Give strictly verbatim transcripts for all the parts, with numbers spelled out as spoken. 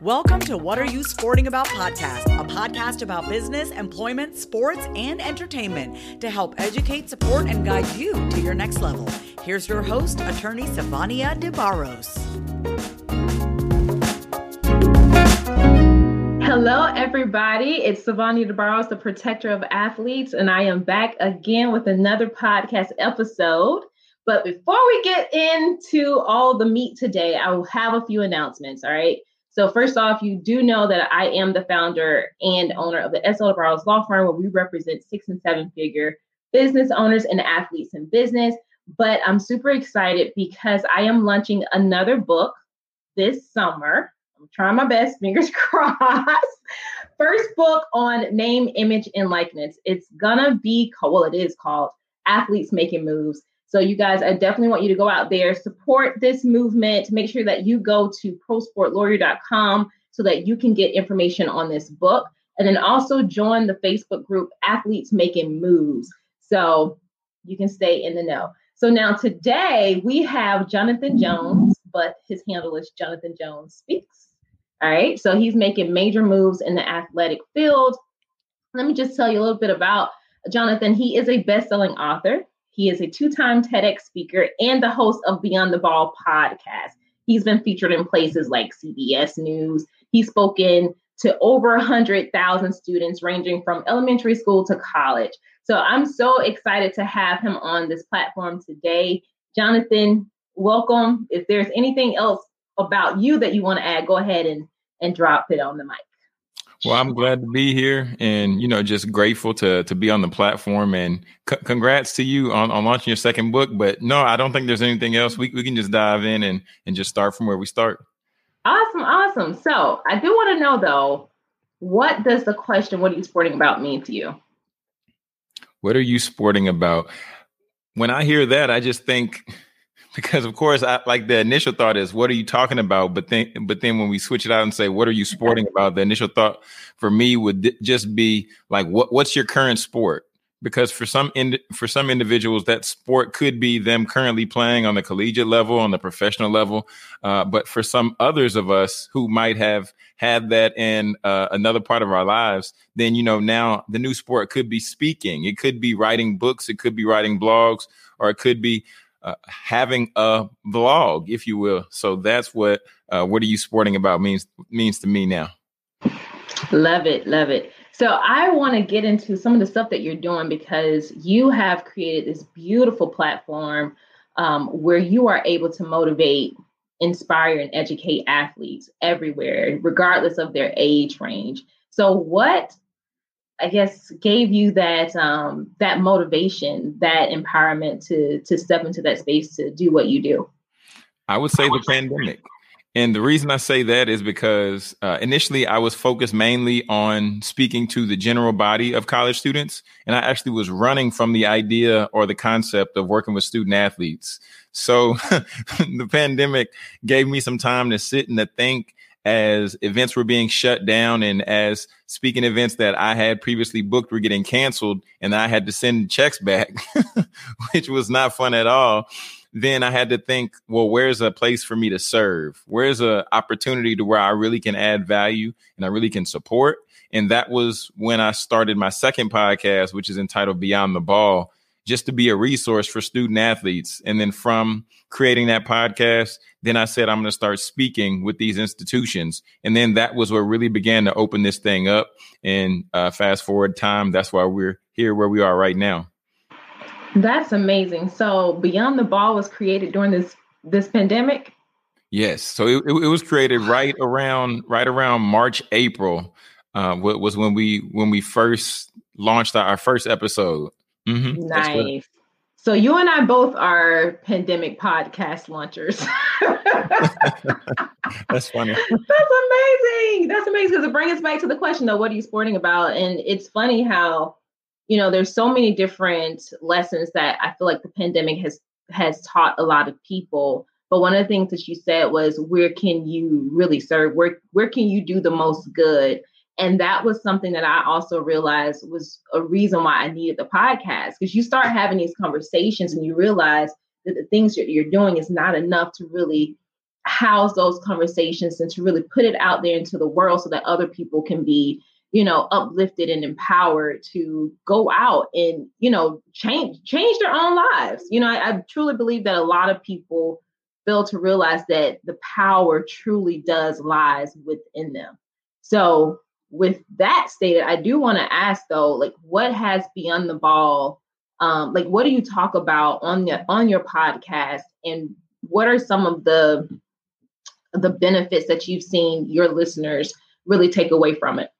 Welcome to What Are You Sporting About podcast, a podcast about business, employment, sports, and entertainment to help educate, support, and guide you to your next level. Here's your host, attorney Savannah DeBarros. Hello, everybody. It's Savannah DeBarros, the protector of athletes, and I am back again with another podcast episode. But before we get into all the meat today, I will have a few announcements, all right? So first off, you do know that I am the founder and owner of the S L DeBarros Law Firm, where we represent six and seven figure business owners and athletes in business. But I'm super excited because I am launching another book this summer. I'm trying my best, fingers crossed. First book on name, image, and likeness. It's gonna be called, well, it is called Athletes Making Moves. So you guys, I definitely want you to go out there, support this movement. Make sure that you go to pro sport lawyer dot com so that you can get information on this book. And then also join the Facebook group, Athletes Making Moves, so you can stay in the know. So now today we have Jonathan Jones, but his handle is Jonathan Jones Speaks. All right. So he's making major moves in the athletic field. Let me just tell you a little bit about Jonathan. He is a best-selling author. He is a two-time TEDx speaker and the host of Beyond the Ball podcast. He's been featured in places like C B S News. He's spoken to over one hundred thousand students ranging from elementary school to college. So I'm so excited to have him on this platform today. Jonathan, welcome. If there's anything else about you that you want to add, go ahead and, and drop it on the mic. Well, I'm glad to be here and, you know, just grateful to to be on the platform, and c- congrats to you on, on launching your second book. But no, I don't think there's anything else. We we can just dive in and, and just start from where we start. Awesome. Awesome. So I do want to know, though, what does the question, what are you sporting about, mean to you? What are you sporting about? When I hear that, I just think, because, of course, I, like the initial thought is, what are you talking about? But then but then when we switch it out and say, what are you sporting about? The initial thought for me would d- just be like, what what's your current sport? Because for some ind- for some individuals, that sport could be them currently playing on the collegiate level, on the professional level. Uh, but for some others of us who might have had that in uh, another part of our lives, then, you know, now the new sport could be speaking. It could be writing books. It could be writing blogs, or it could be Uh, having a vlog, if you will. So that's what uh, what are you sporting about means means to me now. Love it. Love it. So I want to get into some of the stuff that you're doing, because you have created this beautiful platform um, where you are able to motivate, inspire, and educate athletes everywhere, regardless of their age range. So what, I guess, gave you that um, that motivation, that empowerment to to step into that space to do what you do? I would say the pandemic. And the reason I say that is because uh, initially I was focused mainly on speaking to the general body of college students. And I actually was running from the idea or the concept of working with student athletes. So the pandemic gave me some time to sit and to think, as events were being shut down and as speaking events that I had previously booked were getting canceled, and I had to send checks back, which was not fun at all. Then I had to think, well, where's a place for me to serve? Where's an opportunity to where I really can add value and I really can support? And that was when I started my second podcast, which is entitled Beyond the Ball, just to be a resource for student athletes. And then from creating that podcast, then I said, I'm going to start speaking with these institutions. And then that was what really began to open this thing up. And uh, fast forward time, that's why we're here where we are right now. That's amazing. So Beyond the Ball was created during this this pandemic? Yes. So it, it was created right around right around March, April uh, was when we when we first launched our first episode. Mm-hmm. Nice. So you and I both are pandemic podcast launchers. That's funny. That's amazing. That's amazing, because it brings us back to the question, though, what are you sporting about? And it's funny how, you know, there's so many different lessons that I feel like the pandemic has has taught a lot of people. But one of the things that you said was, where can you really serve? Where where can you do the most good? And that was something that I also realized was a reason why I needed the podcast, because you start having these conversations and you realize that the things that you're doing is not enough to really house those conversations and to really put it out there into the world so that other people can be, you know, uplifted and empowered to go out and, you know, change, change their own lives. You know, I, I truly believe that a lot of people fail to realize that the power truly does lies within them. So with that stated, I do want to ask though, like what has Beyond the Ball, um, like what do you talk about on the, on your podcast, and what are some of the, the benefits that you've seen your listeners really take away from it?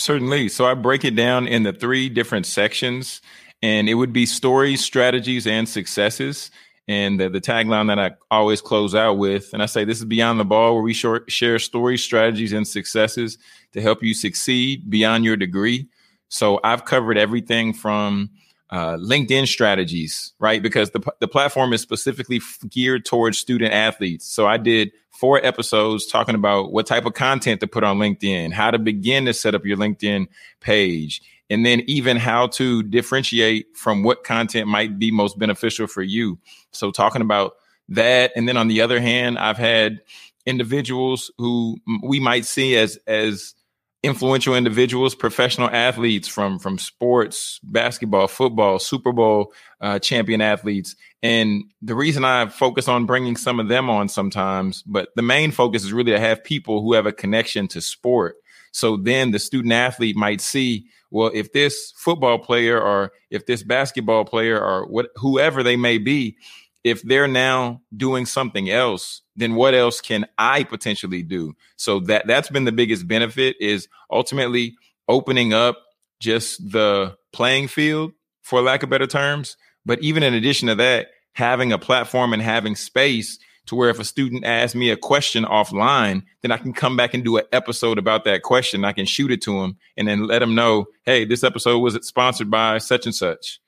Certainly. So I break it down into three different sections, and it would be stories, strategies, and successes. And the, the tagline that I always close out with, and I say, this is Beyond the Ball, where we short, share stories, strategies, and successes to help you succeed beyond your degree. So I've covered everything from uh, LinkedIn strategies, right? Because the, the platform is specifically geared towards student athletes. So I did four episodes talking about what type of content to put on LinkedIn, how to begin to set up your LinkedIn page, and then even how to differentiate from what content might be most beneficial for you. So talking about that. And then on the other hand, I've had individuals who we might see as, as influential individuals, professional athletes from, from sports, basketball, football, Super Bowl uh, champion athletes. And the reason I focus on bringing some of them on sometimes, but the main focus is really to have people who have a connection to sport. So then the student athlete might see, well, if this football player or if this basketball player or what, whoever they may be, if they're now doing something else, then what else can I potentially do? So that that's been the biggest benefit, is ultimately opening up just the playing field, for lack of better terms. But even in addition to that, having a platform and having space to where if a student asks me a question offline, then I can come back and do an episode about that question. I can shoot it to them and then let them know, hey, this episode was sponsored by such and such.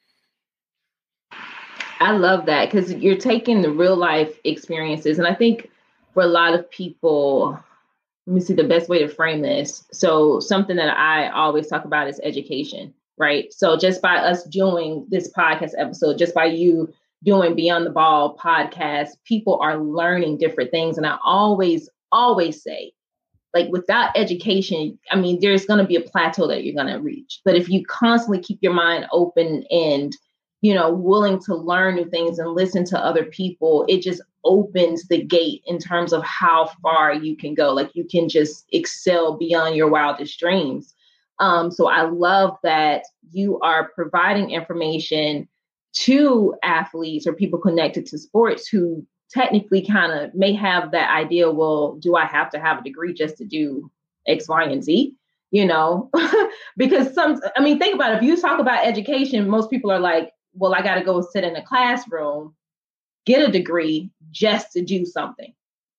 I love that, because you're taking the real life experiences. And I think for a lot of people, let me see the best way to frame this. So something that I always talk about is education, right? So just by us doing this podcast episode, just by you doing Beyond the Ball podcast, people are learning different things. And I always, always say, like, without education, I mean, there's going to be a plateau that you're going to reach. But if you constantly keep your mind open and, you know, willing to learn new things and listen to other people, it just opens the gate in terms of how far you can go. Like, you can just excel beyond your wildest dreams. Um, so I love that you are providing information to athletes or people connected to sports who technically kind of may have that idea, well, do I have to have a degree just to do X, Y, and Z? You know, because some, I mean, think about it. If you talk about education, most people are like, well, I got to go sit in a classroom, get a degree just to do something,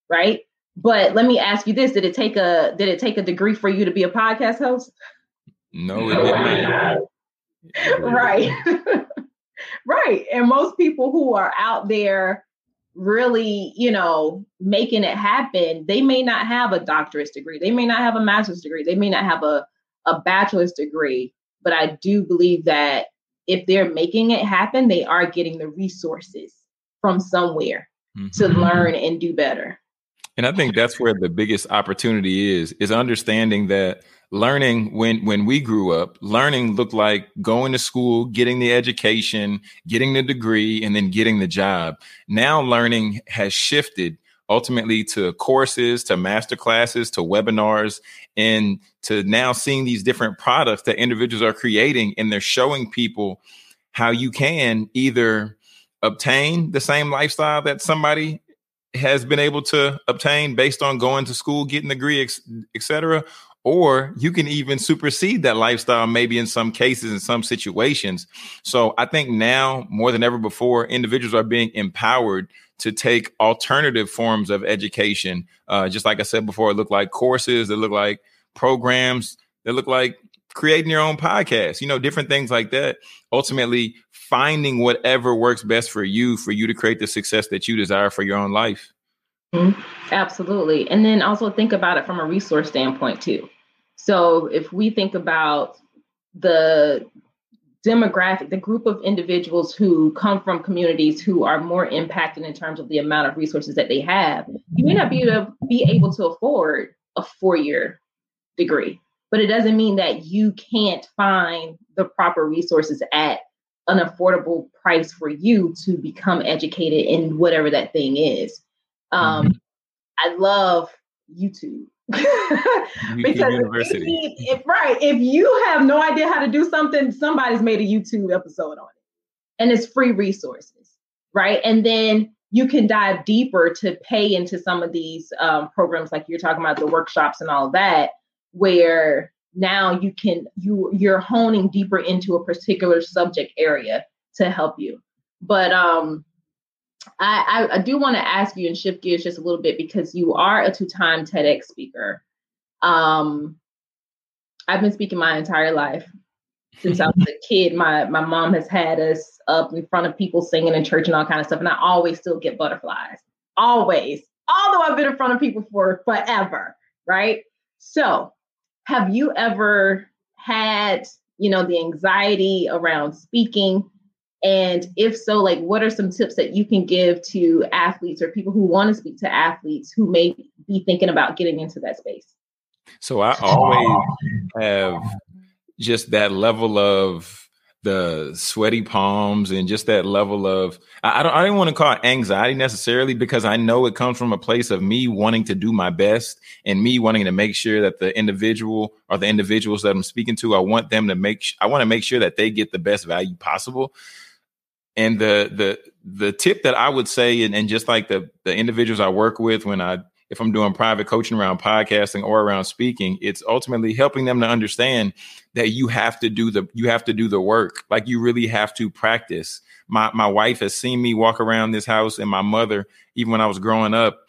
right? But let me ask you this. Did it take a, did it take a degree for you to be a podcast host? No, it didn't. Right. Right. And most people who are out there really, you know, making it happen, they may not have a doctorate's degree. They may not have a master's degree. They may not have a, a bachelor's degree. But I do believe that if they're making it happen, they are getting the resources from somewhere mm-hmm. to learn and do better. And I think that's where the biggest opportunity is, is understanding that learning, when when we grew up, learning looked like going to school, getting the education, getting the degree, and then getting the job. Now learning has shifted ultimately to courses, to master classes, to webinars, and to now seeing these different products that individuals are creating, and they're showing people how you can either obtain the same lifestyle that somebody has been able to obtain based on going to school, getting a degree, et cetera, or you can even supersede that lifestyle, maybe in some cases, in some situations. So I think now more than ever before, individuals are being empowered to take alternative forms of education. Uh, just like I said before, it looked like courses, it looked like programs, it looked like creating your own podcast, you know, different things like that. Ultimately, finding whatever works best for you, for you to create the success that you desire for your own life. Mm-hmm. Absolutely. And then also think about it from a resource standpoint, too. So if we think about the demographic, the group of individuals who come from communities who are more impacted in terms of the amount of resources that they have, you may not be able to, be able to afford a four-year degree, but it doesn't mean that you can't find the proper resources at an affordable price for you to become educated in whatever that thing is. Um, mm-hmm. I love YouTube. Because University. If you, if, right, if you have no idea how to do something, somebody's made a YouTube episode on it, and it's free resources, right? And then you can dive deeper to pay into some of these um, programs, like you're talking about the workshops and all that, where now you can you you're honing deeper into a particular subject area to help you. But um, I, I do want to ask you and shift gears just a little bit, because you are a two-time TEDx speaker. Um, I've been speaking my entire life since I was a kid. My my mom has had us up in front of people singing in church and all kind of stuff. And I always still get butterflies, always, although I've been in front of people for forever. Right. So have you ever had, you know, the anxiety around speaking? And if so, like, what are some tips that you can give to athletes or people who want to speak to athletes who may be thinking about getting into that space? So I always have just that level of the sweaty palms and just that level of, I don't, I didn't want to call it anxiety necessarily, because I know it comes from a place of me wanting to do my best and me wanting to make sure that the individual or the individuals that I'm speaking to, I want them to make, I want to make sure that they get the best value possible. And the the the tip that I would say, and, and just like the, the individuals I work with when I, if I'm doing private coaching around podcasting or around speaking, it's ultimately helping them to understand that you have to do the, you have to do the work. Like, you really have to practice. My my wife has seen me walk around this house, and my mother, even when I was growing up,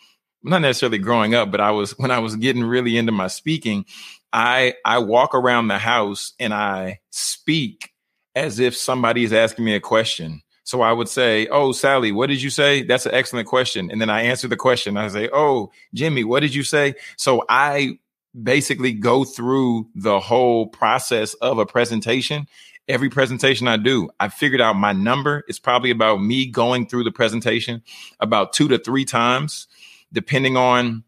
not necessarily growing up, but I was, when I was getting really into my speaking, I I walk around the house and I speak as if somebody is asking me a question. So I would say, "Oh, Sally, what did you say? That's an excellent question." And then I answer the question. I say, "Oh, Jimmy, what did you say?" So I basically go through the whole process of a presentation. Every presentation I do, I figured out my number. It's probably about me going through the presentation about two to three times, depending on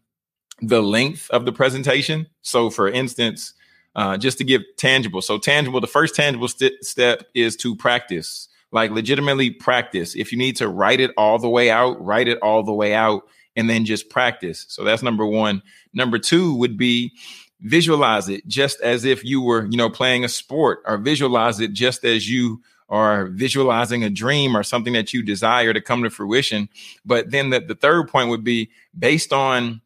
the length of the presentation. So for instance, uh, just to give tangible. So tangible, the first tangible st- step is to practice. Like, legitimately practice. If you need to write it all the way out, write it all the way out, and then just practice. So that's number one. Number two would be visualize it just as if you were, you know, playing a sport, or visualize it just as you are visualizing a dream or something that you desire to come to fruition. But then the, the third point would be, based on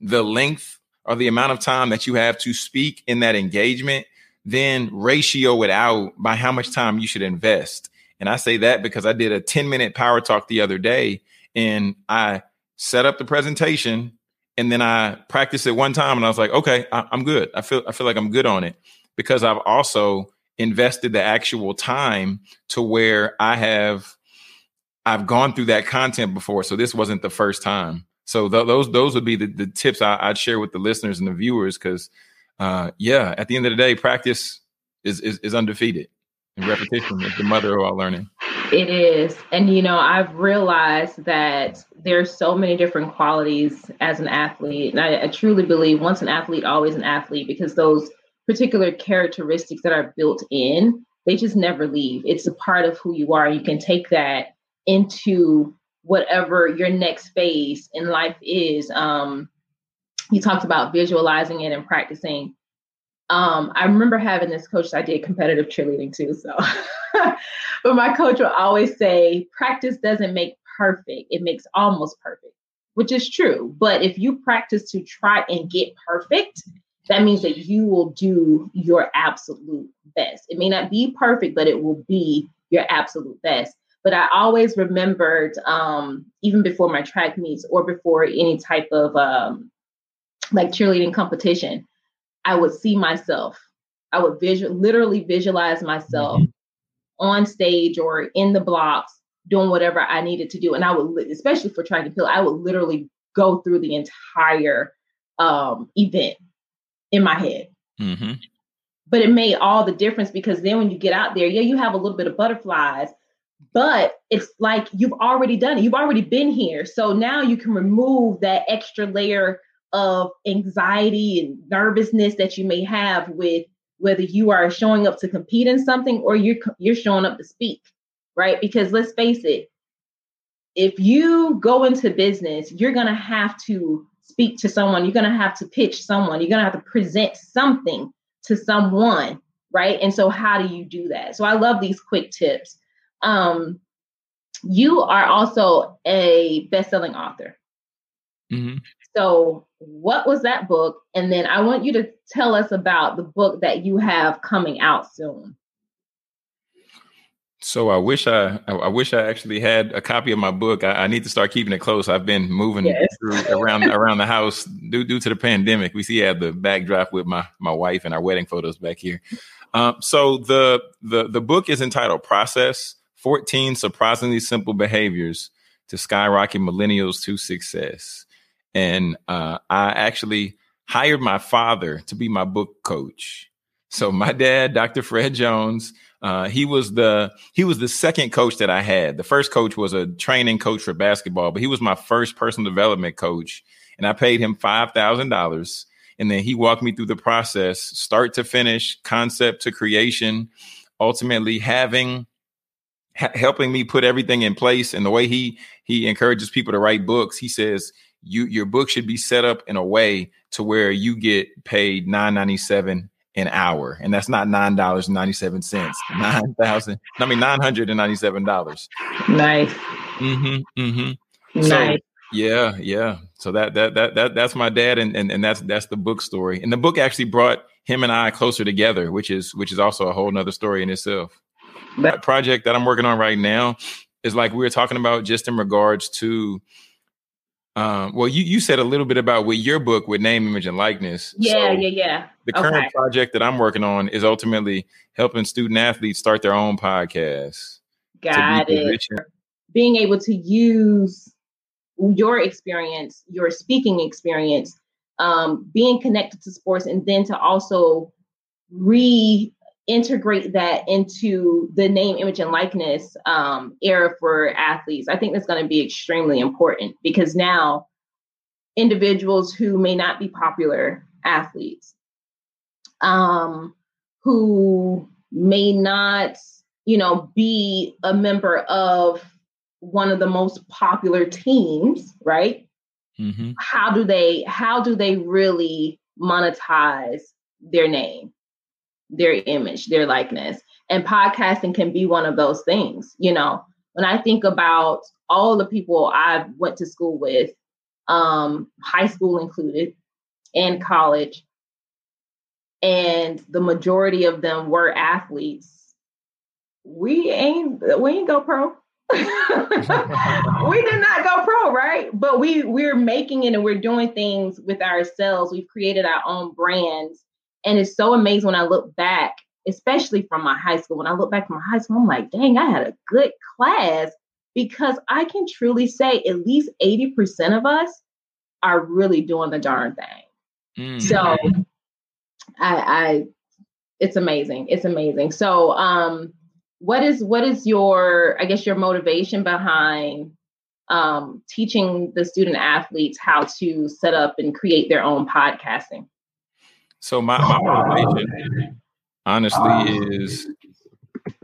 the length or the amount of time that you have to speak in that engagement, then ratio it out by how much time you should invest. And I say that because I did a ten minute power talk the other day, and I set up the presentation, and then I practiced it one time, and I was like, okay, I, I'm good. I feel I feel like I'm good on it, because I've also invested the actual time to where I have I've gone through that content before. So this wasn't the first time. So th- those those would be the, the tips I, I'd share with the listeners and the viewers, because uh, yeah, at the end of the day, practice is is, is undefeated. And repetition is the mother of all learning. It is. And, you know, I've realized that there's so many different qualities as an athlete. And I, I truly believe once an athlete, always an athlete, because those particular characteristics that are built in, they just never leave. It's a part of who you are. You can take that into whatever your next phase in life is. Um, you talked about visualizing it and practicing. Um, I remember having this coach. I did competitive cheerleading too. So, but my coach would always say, practice doesn't make perfect. It makes almost perfect, which is true. But if you practice to try and get perfect, that means that you will do your absolute best. It may not be perfect, but it will be your absolute best. But I always remembered, um, even before my track meets or before any type of um, like cheerleading competition, I would see myself, I would visual, literally visualize myself mm-hmm. on stage or in the blocks doing whatever I needed to do. And I would, especially for track and field, I would literally go through the entire um, event in my head. Mm-hmm. But it made all the difference, because then when you get out there, yeah, you have a little bit of butterflies, but it's like you've already done it. You've already been here. So now you can remove that extra layer of anxiety and nervousness that you may have with whether you are showing up to compete in something or you're you're showing up to speak, right? Because let's face it, if you go into business, you're going to have to speak to someone. You're going to have to pitch someone. You're going to have to present something to someone, right? And so how do you do that? So I love these quick tips. Um, you are also a best-selling author. Mm-hmm. So what was that book? And then I want you to tell us about the book that you have coming out soon. So I wish I, I wish I actually had a copy of my book. I, I need to start keeping it close. I've been moving yes. through, around around the house due due to the pandemic. We see yeah, the backdrop with my my wife and our wedding photos back here. Um, so the the the book is entitled Process: fourteen Surprisingly Simple Behaviors to Skyrocket Millennials to Success. And uh, I actually hired my father to be my book coach. So my dad, Doctor Fred Jones, uh, he was the he was the second coach that I had. The first coach was a training coach for basketball, but he was my first personal development coach. And I paid him five thousand dollars. And then he walked me through the process, start to finish, concept to creation, ultimately having ha- helping me put everything in place. And the way he he encourages people to write books, he says, you your book should be set up in a way to where you get paid nine ninety-seven an hour. And that's not nine dollars and ninety-seven cents, nine thousand, I mean, nine hundred ninety-seven dollars. Nice. Mm-hmm, mm-hmm. Nice. So, yeah. Yeah. So that, that, that, that, that's my dad. And, and, and that's, that's the book story. And the book actually brought him and I closer together, which is, which is also a whole nother story in itself. That project that I'm working on right now is like we were talking about just in regards to, Um, well, you, you said a little bit about with your book with name, image, and likeness. Yeah, so yeah, yeah. The current okay. project that I'm working on is ultimately helping student athletes start their own podcast. Got it. Positioned. Being able to use your experience, your speaking experience, um, being connected to sports, and then to also reintegrate that into the name, image, and likeness um, era for athletes. I think that's going to be extremely important, because now individuals who may not be popular athletes, um, who may not, you know, be a member of one of the most popular teams, right? Mm-hmm. How do they, how do they really monetize their name, their image, their likeness? And podcasting can be one of those things. You know, when I think about all the people I went to school with, um, high school included, and college, and the majority of them were athletes, we ain't, we ain't go pro. We did not go pro, right? But we, we're making it, and we're doing things with ourselves. We've created our own brands. And it's so amazing when I look back, especially from my high school. When I look back from my high school, I'm like, dang, I had a good class, because I can truly say at least eighty percent of us are really doing the darn thing. Mm. So I, I, it's amazing. It's amazing. So um, what is, what is your, I guess, your motivation behind um, teaching the student athletes how to set up and create their own podcasting? So my, my motivation, honestly, is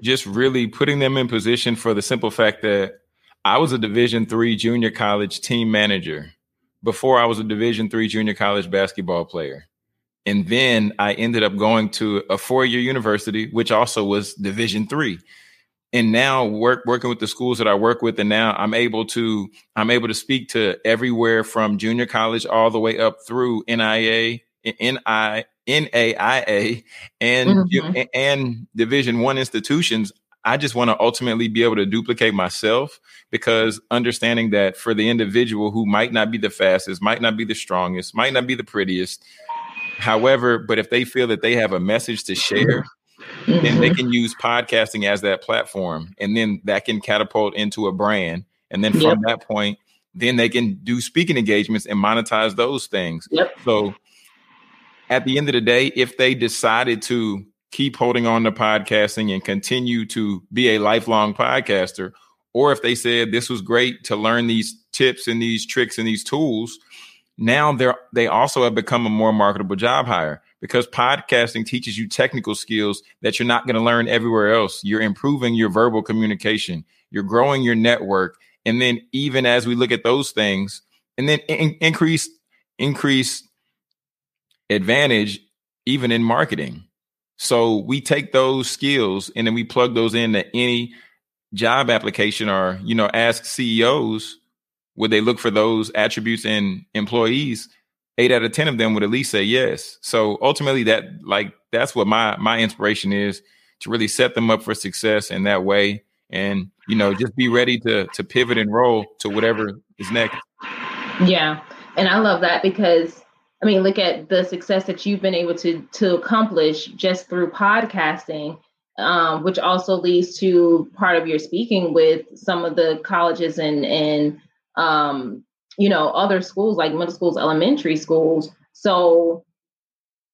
just really putting them in position for the simple fact that I was a Division three junior college team manager before I was a Division three junior college basketball player. And then I ended up going to a four-year university, which also was Division three. And now work, working with the schools that I work with, and now I'm able to I'm able to speak to everywhere from junior college all the way up through N I A I A. N I A I A and mm-hmm. and Division I institutions. I just want to ultimately be able to duplicate myself, because understanding that for the individual who might not be the fastest, might not be the strongest, might not be the prettiest, however, but if they feel that they have a message to share, mm-hmm. then they can use podcasting as that platform, and then that can catapult into a brand, and then from yep. that point, then they can do speaking engagements and monetize those things. Yep. So at the end of the day, if they decided to keep holding on to podcasting and continue to be a lifelong podcaster. Or if they said this was great to learn these tips and these tricks and these tools, now they're they also have become a more marketable job hire, because podcasting teaches you technical skills that you're not going to learn everywhere else. You're improving your verbal communication. You're growing your network. And then even as we look at those things, and then in- increase increase advantage even in marketing. So we take those skills and then we plug those into any job application, or, you know, ask C E Os, would they look for those attributes in employees? Eight out of ten of them would at least say yes. So ultimately that like that's what my my inspiration is, to really set them up for success in that way. And, you know, just be ready to to pivot and roll to whatever is next. Yeah. And I love that, because I mean, look at the success that you've been able to to accomplish just through podcasting, um, which also leads to part of your speaking with some of the colleges and, and um, you know, other schools like middle schools, elementary schools. So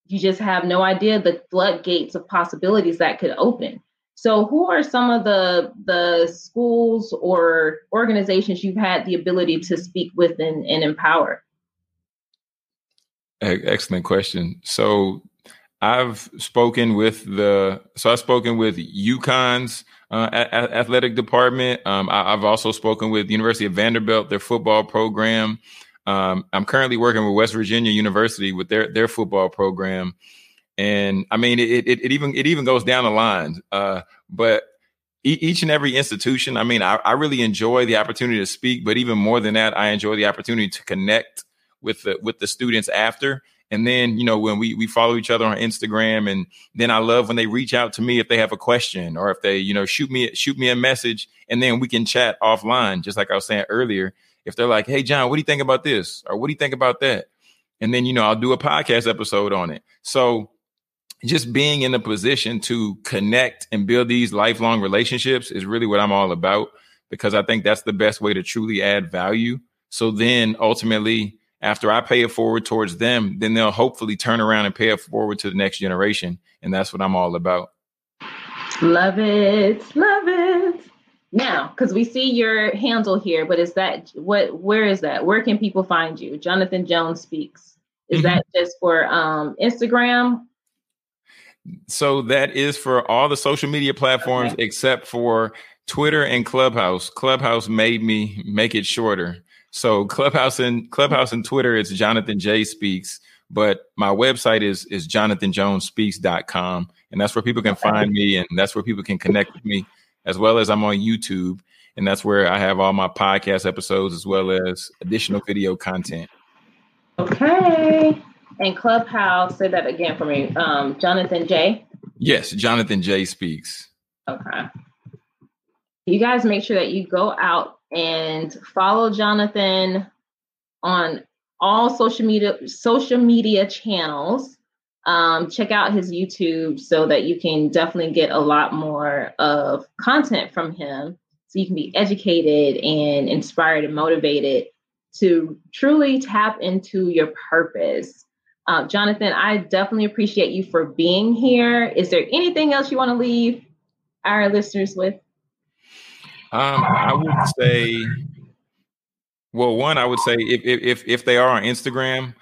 you just have no idea the floodgates of possibilities that could open. So who are some of the the schools or organizations you've had the ability to speak with and, and empower? Excellent question. So I've spoken with the, so I've spoken with UConn's uh, a- athletic department. Um, I- I've also spoken with the University of Vanderbilt, their football program. Um, I'm currently working with West Virginia University with their, their football program. And I mean, it, it, it even, it even goes down the line. Uh, but e- each and every institution, I mean, I, I really enjoy the opportunity to speak, but even more than that, I enjoy the opportunity to connect with the with the students after. And then, you know, when we we follow each other on Instagram, and then I love when they reach out to me if they have a question, or if they, you know, shoot me shoot me a message, and then we can chat offline. Just like I was saying earlier, if they're like, hey, John, what do you think about this? Or what do you think about that? And then, you know, I'll do a podcast episode on it. So just being in a position to connect and build these lifelong relationships is really what I'm all about, because I think that's the best way to truly add value. So then ultimately, after I pay it forward towards them, then they'll hopefully turn around and pay it forward to the next generation. And that's what I'm all about. Love it. Love it. Now, because we see your handle here, but is that what, where is that? Where can people find you? Jonathan Jones Speaks. Is mm-hmm. that just for um, Instagram? So that is for all the social media platforms, okay, except for Twitter and Clubhouse. Clubhouse made me make it shorter. So Clubhouse and Clubhouse and Twitter, it's Jonathan J Speaks, but my website is is jonathan jones speaks dot com, and that's where people can find me, and that's where people can connect with me, as well as I'm on YouTube, and that's where I have all my podcast episodes as well as additional video content. Okay. And Clubhouse, say that again for me. Um, Jonathan J? Yes, Jonathan J Speaks. Okay. You guys make sure that you go out and follow Jonathan on all social media social media channels. Um, check out his YouTube so that you can definitely get a lot more of content from him, so you can be educated and inspired and motivated to truly tap into your purpose. Uh, Jonathan, I definitely appreciate you for being here. Is there anything else you want to leave our listeners with? Um, I would say, well, one, I would say if, if, if they are on Instagram,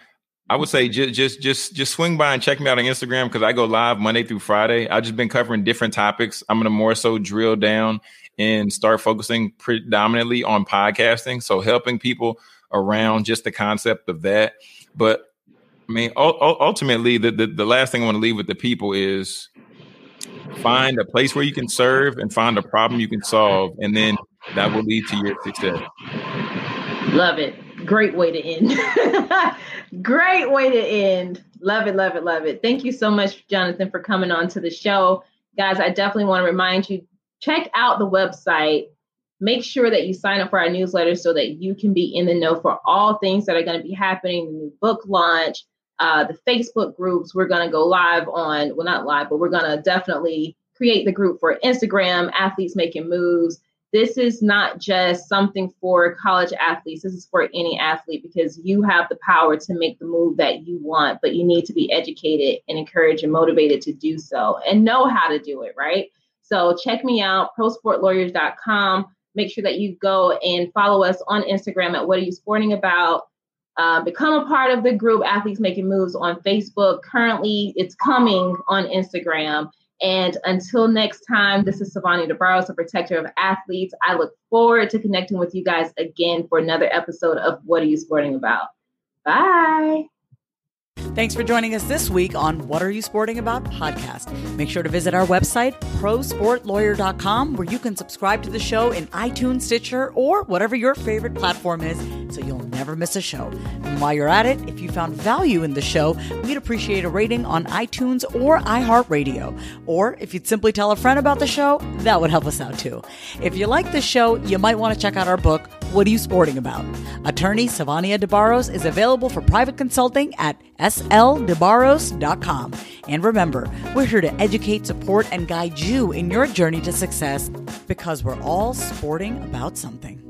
I would say just, just, just, just swing by and check me out on Instagram. 'Cause I go live Monday through Friday. I've just been covering different topics. I'm going to more so drill down and start focusing predominantly on podcasting. So helping people around just the concept of that. But I mean, ultimately the, the, the last thing I want to leave with the people is, find a place where you can serve and find a problem you can solve, and then that will lead to your success. Love it. Great way to end. Great way to end. Love it, love it, love it. Thank you so much, Jonathan, for coming on to the show. Guys, I definitely want to remind you, check out the website. Make sure that you sign up for our newsletter so that you can be in the know for all things that are going to be happening, the new book launch, Uh, the Facebook groups. We're going to go live on, well, not live, but we're going to definitely create the group for Instagram, Athletes Making Moves. this is not just something for college athletes. This is for any athlete, because you have the power to make the move that you want, but you need to be educated and encouraged and motivated to do so and know how to do it, right? So check me out, pro sport lawyers dot com. Make sure that you go and follow us on Instagram at What Are You Sporting About? Uh, become a part of the group Athletes Making Moves on Facebook. Currently, it's coming on Instagram. And until next time, this is Savannah DeBarros, a protector of athletes. I look forward to connecting with you guys again for another episode of What Are You Sporting About? Bye. Thanks for joining us this week on What Are You Sporting About podcast. Make sure to visit our website, pro sport lawyer dot com, where you can subscribe to the show in iTunes, Stitcher, or whatever your favorite platform is, so you'll never miss a show. And while you're at it, if you found value in the show, we'd appreciate a rating on iTunes or iHeartRadio. Or if you'd simply tell a friend about the show, that would help us out too. If you like this show, you might want to check out our book, What Are You Sporting About? Attorney Savannah DeBarros is available for private consulting at S L debarros dot com. And remember, we're here to educate, support, and guide you in your journey to success, because we're all sporting about something.